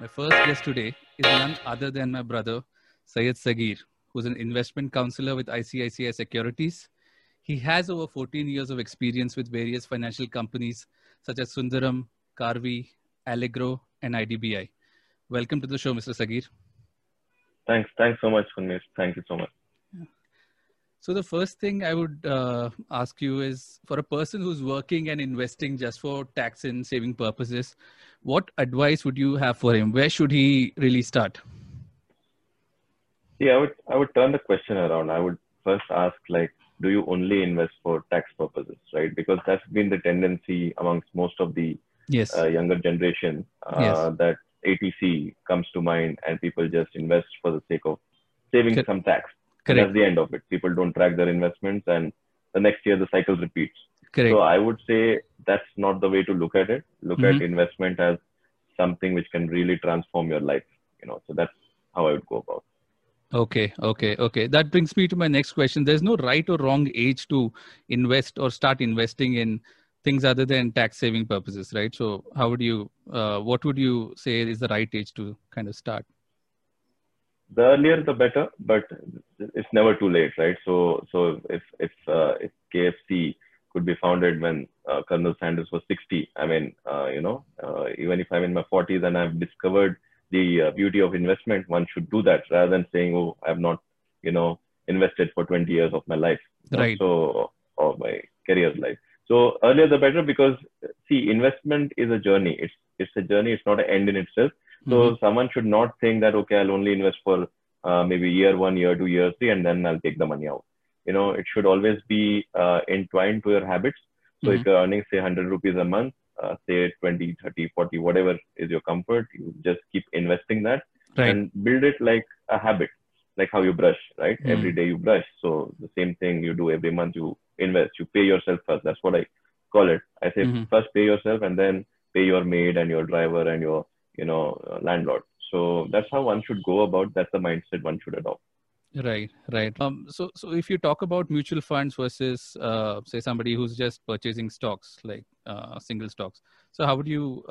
My first guest today is none other than my brother, Sayed Sagir, who's an investment counselor with ICICI Securities. He has over 14 years of experience with various financial companies such as Sundaram, Carvey, Allegro, and IDBI. Welcome to the show, Mr. Sagir. Thanks so much, Sunmesh. Thank you so much. Yeah. So the first thing I would ask you is, for a person who's working and investing just for tax and saving purposes, what advice would you have for him? Where should he really start? Yeah, I would turn the question around. I would first ask, like, do you only invest for tax purposes, right? Because that's been the tendency amongst most of the younger generation that ATC comes to mind and people just invest for the sake of saving some tax. Correct. That's the end of it. People don't track their investments and the next year the cycle repeats. Correct. So I would say that's not the way to look at it. Look at investment as something which can really transform your life. You know, so that's how I would go about it. Okay. That brings me to my next question. There's no right or wrong age to invest or start investing in things other than tax saving purposes, right? So how would you, what would you say is the right age to kind of start? The earlier the better, but it's never too late, right? So if KFC could be founded when Colonel Sanders was 60, I mean, even if I'm in my 40s and I've discovered the beauty of investment, one should do that rather than saying, oh, I've not, invested for 20 years of my life, right? So, or my career's life. So earlier the better, because see, investment is a journey. It's a journey. It's not an end in itself. So someone should not think that, okay, I'll only invest for maybe year 1, year 2, year 3, and then I'll take the money out. You know, it should always be entwined to your habits. So if you're earning, say, 100 rupees a month, say 20, 30, 40, whatever is your comfort, you just keep investing that and build it like a habit, like how you brush, right? Every day you brush. So the same thing you do every month, you invest, you pay yourself first. That's what I call it. I say first pay yourself and then pay your maid and your driver and your, landlord. So that's how one should go about. That's the mindset one should adopt. Right. So if you talk about mutual funds versus, say, somebody who's just purchasing stocks, like single stocks, so how would you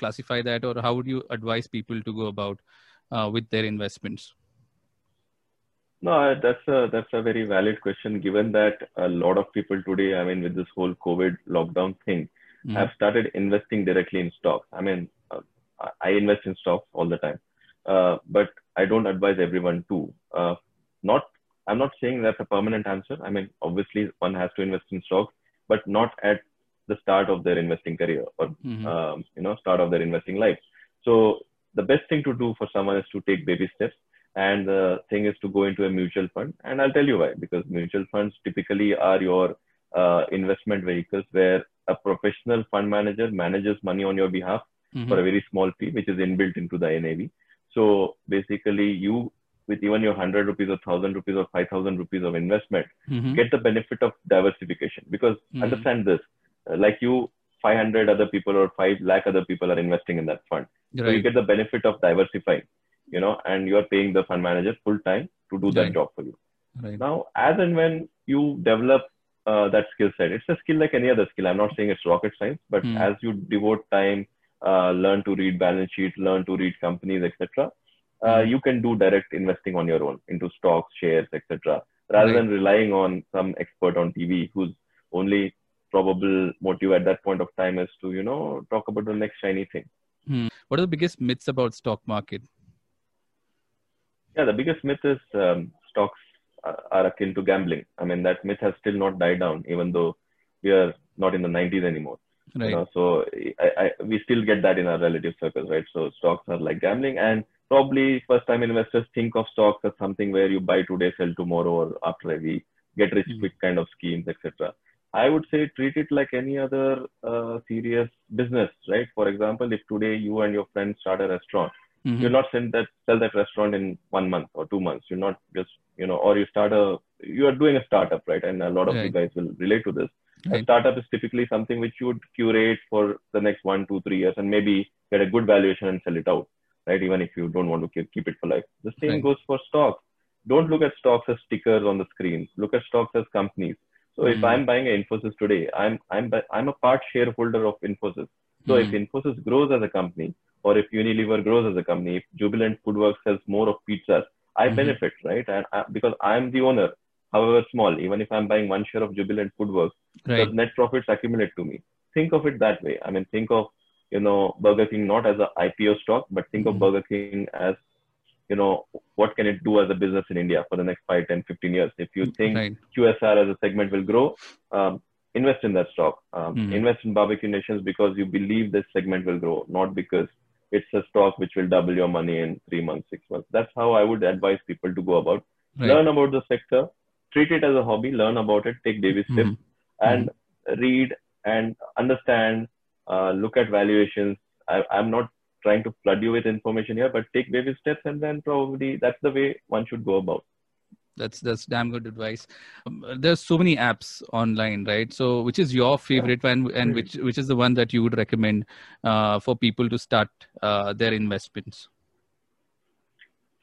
classify that, or how would you advise people to go about with their investments? No, that's a very valid question, given that a lot of people today, I mean, with this whole COVID lockdown thing, have started investing directly in stocks. I mean, I invest in stocks all the time. But I don't advise everyone to. I'm not saying that's a permanent answer. I mean, obviously one has to invest in stocks, but not at the start of their investing career or start of their investing life. So the best thing to do for someone is to take baby steps, and the thing is to go into a mutual fund. And I'll tell you why, because mutual funds typically are your investment vehicles where a professional fund manager manages money on your behalf for a very small fee, which is inbuilt into the NAV. So basically you, with even your 100 rupees or 1,000 rupees or 5,000 rupees of investment, get the benefit of diversification. Because understand this, like you, 500 other people or 5 lakh other people are investing in that fund. Right. So you get the benefit of diversifying, and you're paying the fund manager full time to do that job for you. Right. Now, as and when you develop that skill set, it's a skill like any other skill. I'm not saying it's rocket science, but as you devote time, learn to read balance sheets, learn to read companies, etc. You can do direct investing on your own into stocks, shares, etc. Rather than relying on some expert on TV whose only probable motive at that point of time is to, talk about the next shiny thing. What are the biggest myths about stock market? Yeah, the biggest myth is stocks are akin to gambling. I mean, that myth has still not died down, even though we are not in the 90s anymore. Right. So we still get that in our relative circles, right? So stocks are like gambling, and probably first-time investors think of stocks as something where you buy today, sell tomorrow, or after a week, get rich quick kind of schemes, etc. I would say treat it like any other serious business, right? For example, if today you and your friends start a restaurant, you'll not sell that restaurant in 1 month or 2 months. You're not just, or you are doing a startup, right? And a lot of you guys will relate to this. A startup is typically something which you would curate for the next 1, 2, 3 years and maybe get a good valuation and sell it out, right? Even if you don't want to keep it for life. The same goes for stocks. Don't look at stocks as stickers on the screen. Look at stocks as companies. So if I'm buying an Infosys today, I'm a part shareholder of Infosys. So if Infosys grows as a company, or if Unilever grows as a company, if Jubilant Foodworks sells more of pizzas, I benefit, right? And because I'm the owner, however small, even if I'm buying one share of Jubilant Foodworks, right, the net profits accumulate to me. Think of it that way. I mean, think of, you know, Burger King not as an IPO stock, but think of Burger King as, you know, what can it do as a business in India for the next 5, 10, 15 years? If you think QSR as a segment will grow, invest in that stock. Invest in Barbecue Nations because you believe this segment will grow, not because it's a stock which will double your money in 3 months, 6 months. That's how I would advise people to go about. Right. Learn about the sector, treat it as a hobby, learn about it, take baby steps, and read and understand, look at valuations. I'm not trying to flood you with information here, but take baby steps, and then probably that's the way one should go about. That's damn good advice. There's so many apps online, right? So which is your favorite one, and which is the one that you would recommend for people to start their investments?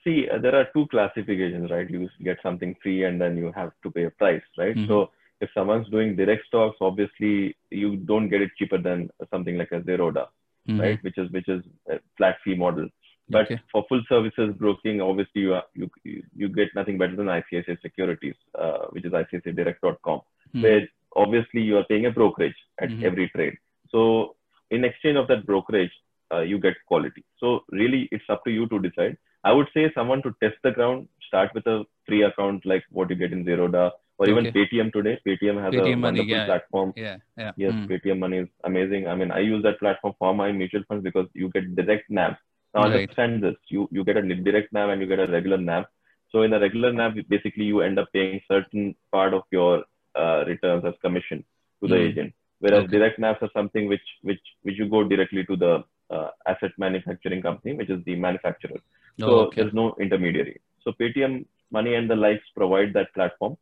See, there are two classifications, right? You get something free and then you have to pay a price, right? So if someone's doing direct stocks, obviously you don't get it cheaper than something like a Zerodha, right? Which is a flat fee model. But for full services broking, obviously you get nothing better than ICICI Securities, which is ICICIdirect.com, where obviously you are paying a brokerage at every trade. So in exchange of that brokerage, you get quality. So really, it's up to you to decide. I would say someone to test the ground, start with a free account like what you get in Zerodha or even Paytm today. Paytm has a wonderful platform. Paytm Money is amazing. I mean, I use that platform for my mutual funds because you get direct NAV. Now understand this, you get a direct NAV and you get a regular NAV. So in a regular NAV, basically you end up paying certain part of your returns as commission to the agent. Whereas direct NAVs are something which you go directly to the asset manufacturing company, which is the manufacturer. So there's no intermediary. So Paytm Money and the likes provide that platform.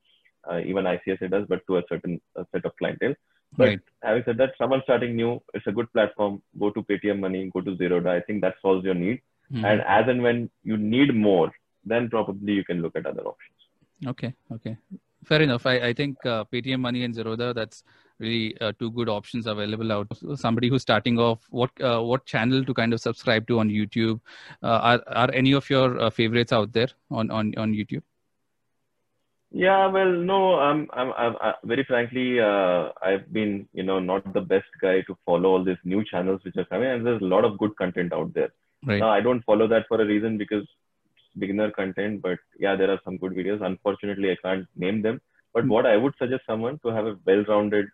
Even ICSA does, but to a certain set of clientele. But having said that, someone starting new, it's a good platform. Go to Paytm Money, go to Zerodha. I think that solves your need. And as and when you need more, then probably you can look at other options. Okay. Fair enough. I think Paytm Money and Zerodha, that's really two good options available out. Somebody who's starting off, what channel to kind of subscribe to on YouTube? Are any of your favorites out there on YouTube? Yeah, well, no, I'm very frankly, I've been, you know, not the best guy to follow all these new channels which are coming, and there's a lot of good content out there. Now, I don't follow that for a reason because it's beginner content, but yeah, there are some good videos. Unfortunately, I can't name them. But what I would suggest someone to have a well-rounded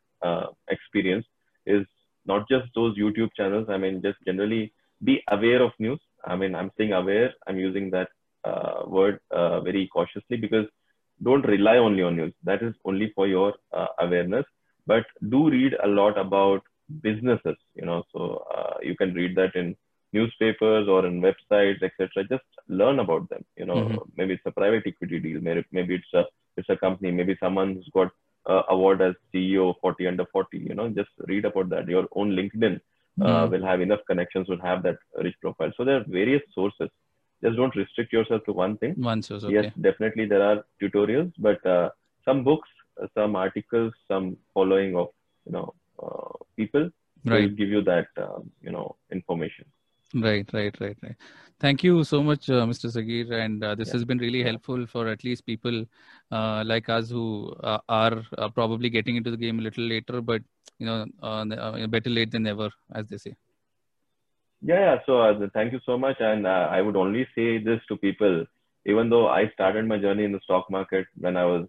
experience is not just those YouTube channels. I mean, just generally be aware of news. I mean, I'm saying aware. I'm using that word very cautiously because don't rely only on news. That is only for your awareness. But do read a lot about businesses, you know. So you can read that in newspapers or in websites, etc. Just learn about them, you know. Maybe it's a private equity deal. Maybe it's a company. Maybe someone's got an award as CEO 40 under 40. You know, just read about that. Your own LinkedIn will have enough connections. Will have that rich profile. So there are various sources. Just don't restrict yourself to one thing. One source, okay. Yes, definitely there are tutorials, but some books, some articles, some following of, you know, people will give you that, you know, information. Right. Thank you so much, Mr. Sagir. And this has been really helpful for at least people like us who are probably getting into the game a little later, but, you know, better late than never, as they say. Yeah. So thank you so much. And I would only say this to people, even though I started my journey in the stock market when I was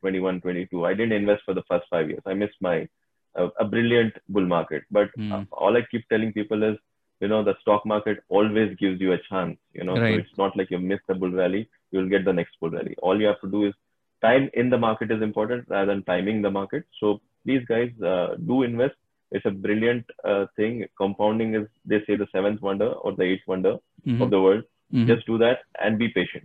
21, 22, I didn't invest for the first 5 years. I missed my a brilliant bull market. But all I keep telling people is, you know, the stock market always gives you a chance, you know, so it's not like you missed the bull rally, you'll get the next bull rally. All you have to do is time in the market is important rather than timing the market. So please guys, do invest. It's a brilliant thing. Compounding is, they say, the seventh wonder or the eighth wonder of the world. Just do that and be patient.